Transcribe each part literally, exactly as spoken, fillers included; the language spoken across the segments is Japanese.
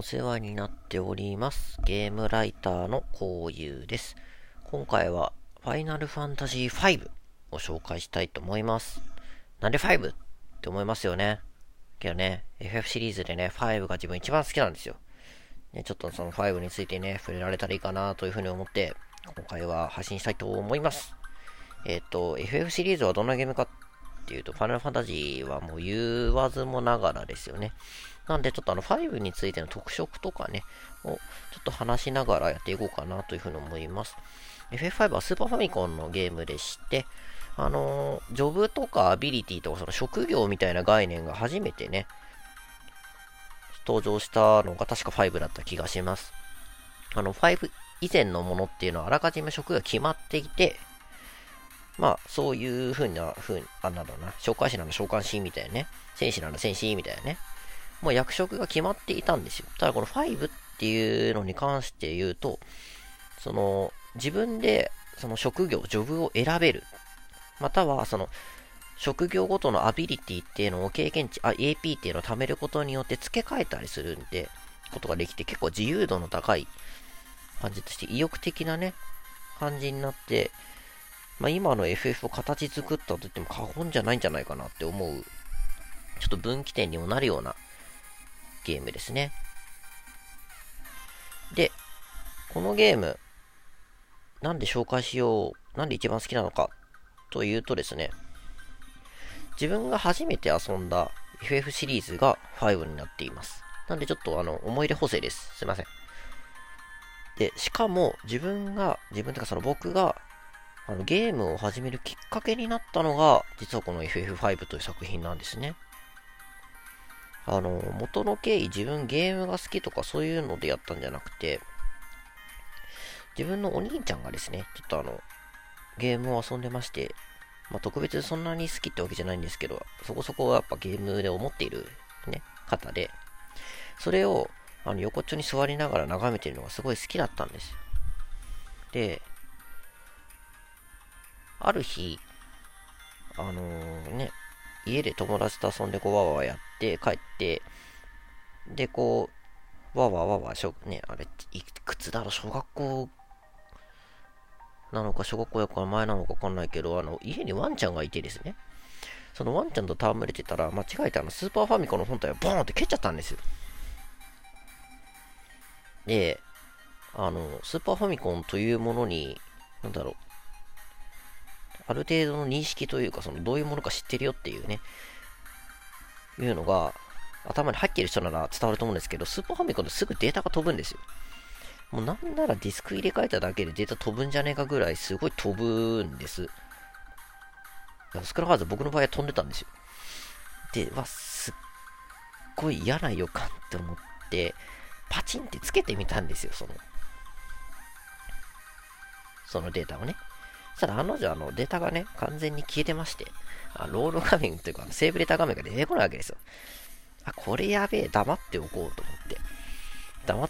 お世話になっております。ゲームライターのこうゆうです。今回はファイナルファンタジーファイブを紹介したいと思います。なんでファイブって思いますよね。けどね、エフエフ シリーズでね、ファイブが自分一番好きなんですよ。ね、ちょっとそのファイブについてね、触れられたらいいかなというふうに思って、今回は発信したいと思います。えっと、エフエフ シリーズはどんなゲームかっていうと、ファイナルファンタジーはもう言わずもながらですよね。なんでちょっとあのファイブについての特色とかね、をちょっと話しながらやっていこうかなというふうに思います。エフエフファイブ はスーパーファミコンのゲームでして、あのー、ジョブとかアビリティとかその職業みたいな概念が初めてね、登場したのが確かファイブだった気がします。あの、ファイブ以前のものっていうのはあらかじめ職が決まっていて、まあ、そういう風な、風あ、なんだろうな、召喚師なら召喚師みたいなね、戦士なら戦士みたいなね、もう役職が決まっていたんですよ。ただこのファイブっていうのに関して言うと、その、自分でその職業、ジョブを選べる。または、その、職業ごとのアビリティっていうのを経験値、あ、エーピー っていうのを貯めることによって付け替えたりするんで、ことができて結構自由度の高い感じとして意欲的なね、感じになって、まあ、今の エフエフ を形作ったと言っても過言じゃないんじゃないかなって思う、ちょっと分岐点にもなるようなゲームですね。で、このゲーム、なんで紹介しよう、なんで一番好きなのかというとですね、自分が初めて遊んだ エフエフ シリーズがファイブになっています。なんでちょっとあの、思い出補正です。すいません。で、しかも自分が、自分というかその僕が、あのゲームを始めるきっかけになったのが、実はこの エフエフファイブ という作品なんですね。あの、元の経緯、自分ゲームが好きとかそういうのでやったんじゃなくて、自分のお兄ちゃんがですね、ちょっとあの、ゲームを遊んでまして、まあ、特別そんなに好きってわけじゃないんですけど、そこそこやっぱゲームで思っている、ね、方で、それをあの横っちょに座りながら眺めているのがすごい好きだったんですよ。で、ある日、あのー、ね、家で友達と遊んでこうワーワーやって帰って、でこう、ワーワーワーワーしょ、ね、あれ、いくつだろう、小学校なのか、小学校やから前なのか分かんないけど、あの、家にワンちゃんがいてですね、そのワンちゃんと戯れてたら、間違えてあの、スーパーファミコンの本体をボーンって蹴っちゃったんですよ。で、あの、スーパーファミコンというものに、なんだろう、ある程度の認識というか、そのどういうものか知ってるよっていうね、いうのが、頭に入っている人なら伝わると思うんですけど、スーパーファミコンですぐデータが飛ぶんですよ。もうなんならディスク入れ替えただけでデータ飛ぶんじゃねえかぐらいすごい飛ぶんです。少なからず僕の場合は飛んでたんですよ。で、わ、すっごい嫌な予感って思って、パチンってつけてみたんですよ、その。そのデータをね。ただ、あの女、あの、データがね、完全に消えてまして、あロール画面というか、セーブデータ画面が出てこないわけですよ。あ、これやべえ、黙っておこうと思って、黙っ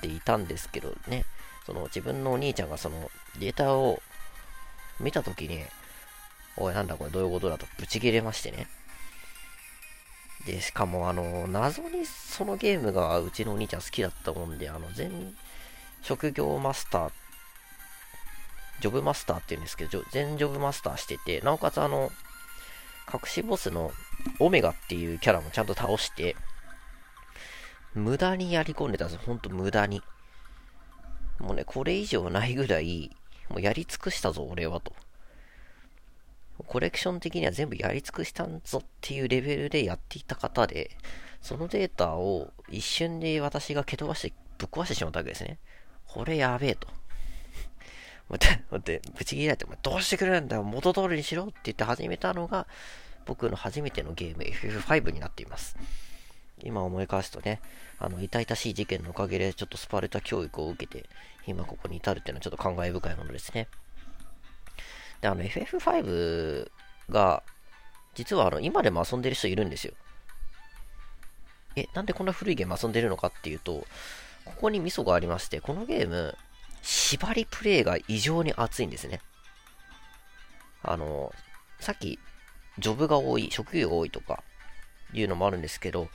ていたんですけどね、その、自分のお兄ちゃんがその、データを見たときに、おい、なんだこれ、どういうことだと、ブチ切れましてね。で、しかも、あの、謎にそのゲームが、うちのお兄ちゃん好きだったもんで、あの、全、職業マスター、ジョブマスターって言うんですけど、全ジョブマスターしてて、なおかつあの、隠しボスのオメガっていうキャラもちゃんと倒して、無駄にやり込んでたんですよ。ほんと無駄に。もうね、これ以上ないぐらい、もうやり尽くしたぞ、俺はと。コレクション的には全部やり尽くしたんぞっていうレベルでやっていた方で、そのデータを一瞬で私が蹴飛ばして、ぶっ壊してしまったわけですね。これやべえと。待って、待って、ぶち切られて、どうしてくれるんだよ、元通りにしろって言って始めたのが、僕の初めてのゲーム、エフエフファイブ になっています。今思い返すとね、あの、痛々しい事件のおかげで、ちょっとスパルタ教育を受けて、今ここに至るっていうのはちょっと感慨深いものですね。で、あの、エフエフファイブ が、実はあの、今でも遊んでる人いるんですよ。え、なんでこんな古いゲーム遊んでるのかっていうと、ここにミソがありまして、このゲーム、縛りプレイが異常に熱いんですね。あの、さっき、ジョブが多い、職業が多いとか、いうのもあるんですけど、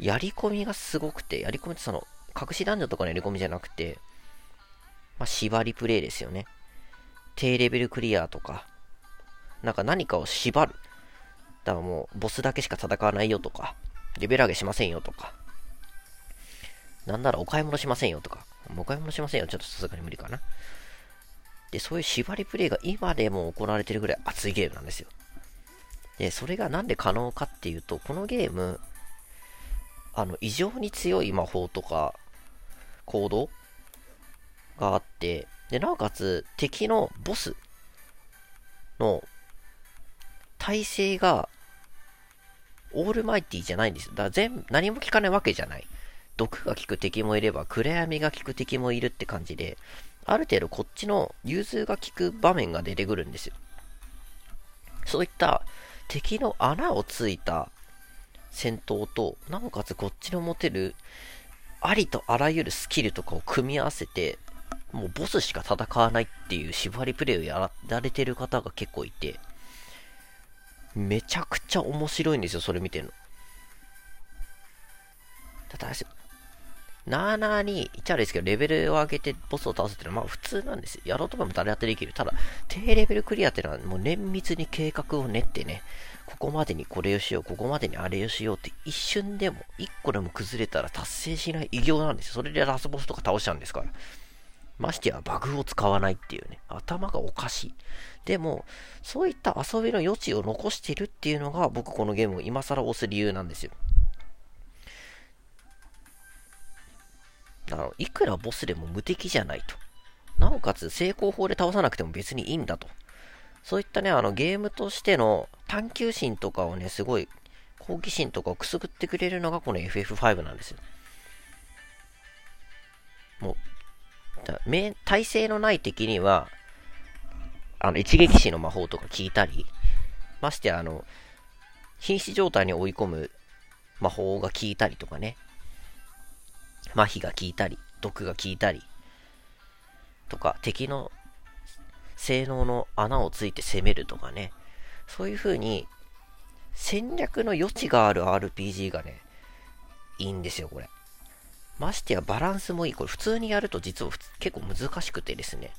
やり込みがすごくて、やり込みってその隠しダンジョンとかのやり込みじゃなくて、まあ、縛りプレイですよね。低レベルクリアとか、なんか何かを縛る。だからもうボスだけしか戦わないよとか、レベル上げしませんよとか、なんならお買い物しませんよとか、お買い物しませんよ、ちょっとさすがに無理かな。で、そういう縛りプレイが今でも行われてるぐらい熱いゲームなんですよ。で、それがなんで可能かっていうと、このゲーム、あの、異常に強い魔法とか、行動があって、で、なおかつ、敵のボスの体勢が、オールマイティじゃないんですよ。だから全、何も効かないわけじゃない。毒が効く敵もいれば、暗闇が効く敵もいるって感じで、ある程度こっちの融通が効く場面が出てくるんですよ。そういった敵の穴をついた戦闘と、なおかつこっちの持てるありとあらゆるスキルとかを組み合わせて、もうボスしか戦わないっていう縛りプレイをやられてる方が結構いて、めちゃくちゃ面白いんですよ、それ見てるの。ただ、なあなあに言っちゃあれですけど、レベルを上げてボスを倒すっていうのはまあ普通なんですよ。やろうとかも誰だってできる。ただ、低レベルクリアっていうのはもう綿密に計画を練ってね、ここまでにこれをしよう、ここまでにあれをしようって一瞬でも、一個でも崩れたら達成しない偉業なんですよ。それでラスボスとか倒しちゃうんですから。ましてやバグを使わないっていうね、頭がおかしい。でも、そういった遊びの余地を残してるっていうのが僕このゲームを今更推す理由なんですよ。だからいくらボスでも無敵じゃないと。なおかつ成功法で倒さなくても別にいいんだと。そういったね、あのゲームとしての探求心とかをね、すごい好奇心とかをくすぐってくれるのがこの エフエフファイブ なんですよ。もう、だ耐性のない敵には、あの一撃死の魔法とか効いたり、ましてあの、瀕死状態に追い込む魔法が効いたりとかね。麻痺が効いたり、毒が効いたりとか、敵の性能の穴をついて攻めるとかね、そういう風に戦略の余地がある アールピージー がね、いいんですよ、これ。ましてやバランスもいい。これ普通にやると実は結構難しくてですね、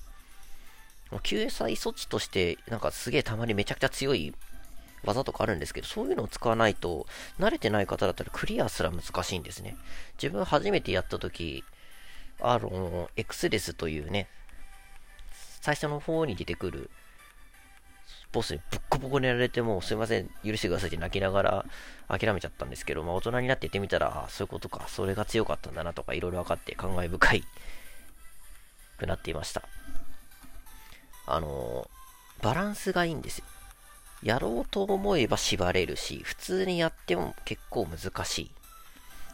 救済措置としてなんかすげえたまにめちゃくちゃ強い技とかあるんですけど、そういうのを使わないと慣れてない方だったらクリアすら難しいんですね。自分初めてやった時、あのエクスレスというね、最初の方に出てくるボスにぶっこぼこにやられて、もうすいません許してくださいって泣きながら諦めちゃったんですけど、まあ、大人になってやってみたら、あ、そういうことか、それが強かったんだなとかいろいろ分かって感慨深いくなっていました。あのバランスがいいんですよ。やろうと思えば縛れるし、普通にやっても結構難しい。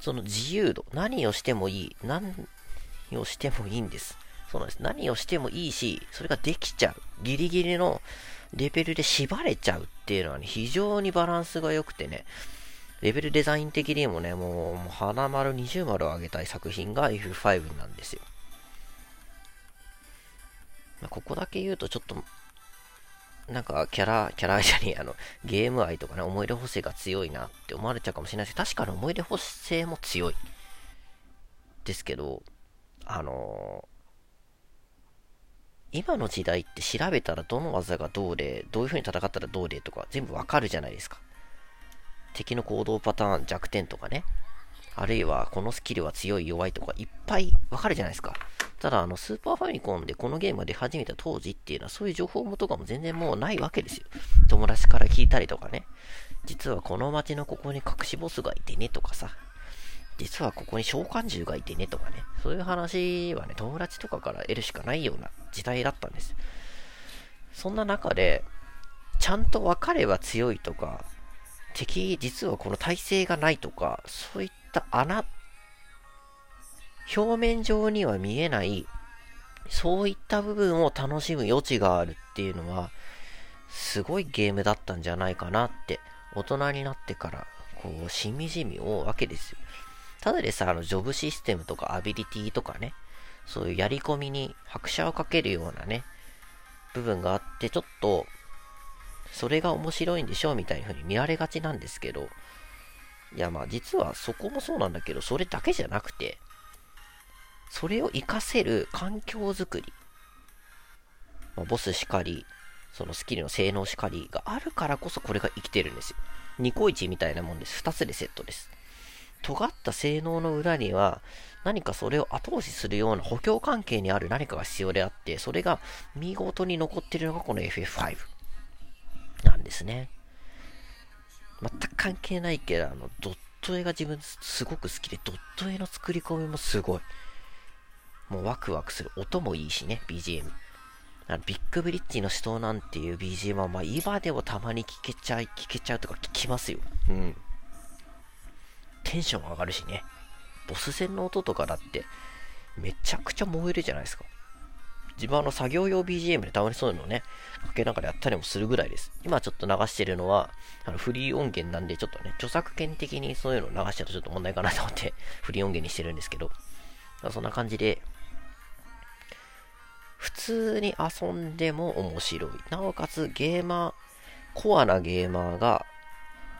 その自由度、何をしてもいい、何をしてもいいんです。そうなんです。何をしてもいいし、それができちゃう。ギリギリのレベルで縛れちゃうっていうのはね、非常にバランスが良くてね、レベルデザイン的にもね、もう、もう花丸にじゅう丸を上げたい作品が エフエフファイブ なんですよ。まあ、ここだけ言うとちょっと、なんかキャラ、キャラ愛じゃねえ、あの、ゲーム愛とかね、思い出補正が強いなって思われちゃうかもしれないですけど、確かに思い出補正も強い。ですけど、あのー、今の時代って調べたらどの技がどうで、どういう風に戦ったらどうでとか全部わかるじゃないですか。敵の行動パターン、弱点とかね、あるいはこのスキルは強い弱いとかいっぱいわかるじゃないですか。ただ、あの、スーパーファミコンでこのゲームが出始めた当時っていうのは、そういう情報元がも全然もうないわけですよ。友達から聞いたりとかね。実はこの街のここに隠しボスがいてねとかさ。実はここに召喚獣がいてねとかね。そういう話はね、友達とかから得るしかないような時代だったんです。そんな中で、ちゃんと分かれば強いとか、敵、実はこの耐性がないとか、そういった穴、表面上には見えない、そういった部分を楽しむ余地があるっていうのは、すごいゲームだったんじゃないかなって、大人になってから、こう、しみじみ思うわけですよ。ただでさ、あの、ジョブシステムとかアビリティとかね、そういうやり込みに拍車をかけるようなね、部分があって、ちょっと、それが面白いんでしょうみたいな風に見られがちなんですけど、いやまあ実はそこもそうなんだけど、それだけじゃなくて、それを活かせる環境づくり、まあ、ボスしかり、そのスキルの性能しかりがあるからこそこれが生きてるんですよ。ニコイチみたいなもんです。ふたつでセットです。尖った性能の裏には何かそれを後押しするような補強関係にある何かが必要であって、それが見事に残っているのがこの エフエフファイブ なんですね。全く関係ないけど、あのドット絵が自分すごく好きで、ドット絵の作り込みもすごい、もうワクワクする。音もいいしね。 ビージーエム、 あのビッグブリッジの死闘なんていう ビージーエム はまあ今でもたまに聞けちゃい聞けちゃうとか聞きますよ。うん、テンション上がるしね。ボス戦の音とかだってめちゃくちゃ燃えるじゃないですか。自分はあの作業用 ビージーエム でたまにそういうのをね、かけながらやったりもするぐらいです。今ちょっと流してるのはあのフリー音源なんで、ちょっとね著作権的にそういうのを流しちゃうとちょっと問題かなと思ってフリー音源にしてるんですけど、そんな感じで普通に遊んでも面白い、なおかつゲーマー、コアなゲーマーが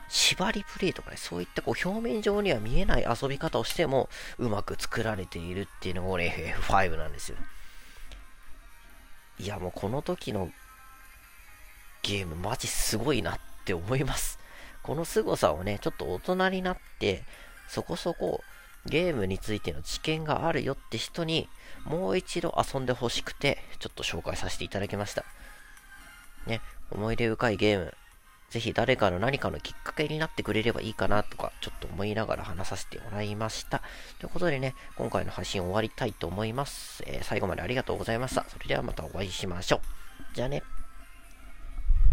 縛りプレイとかね、そういったこう表面上には見えない遊び方をしてもうまく作られているっていうのが、ね、エフエフファイブ なんですよ。いやもうこの時のゲームマジすごいなって思います。この凄さをね、ちょっと大人になってそこそこゲームについての知見があるよって人にもう一度遊んでほしくて、ちょっと紹介させていただきましたね。思い出深いゲーム、ぜひ誰かの何かのきっかけになってくれればいいかなとかちょっと思いながら話させてもらいました。ということでね、今回の配信終わりたいと思います。えー、最後までありがとうございました。それではまたお会いしましょう。じゃあね。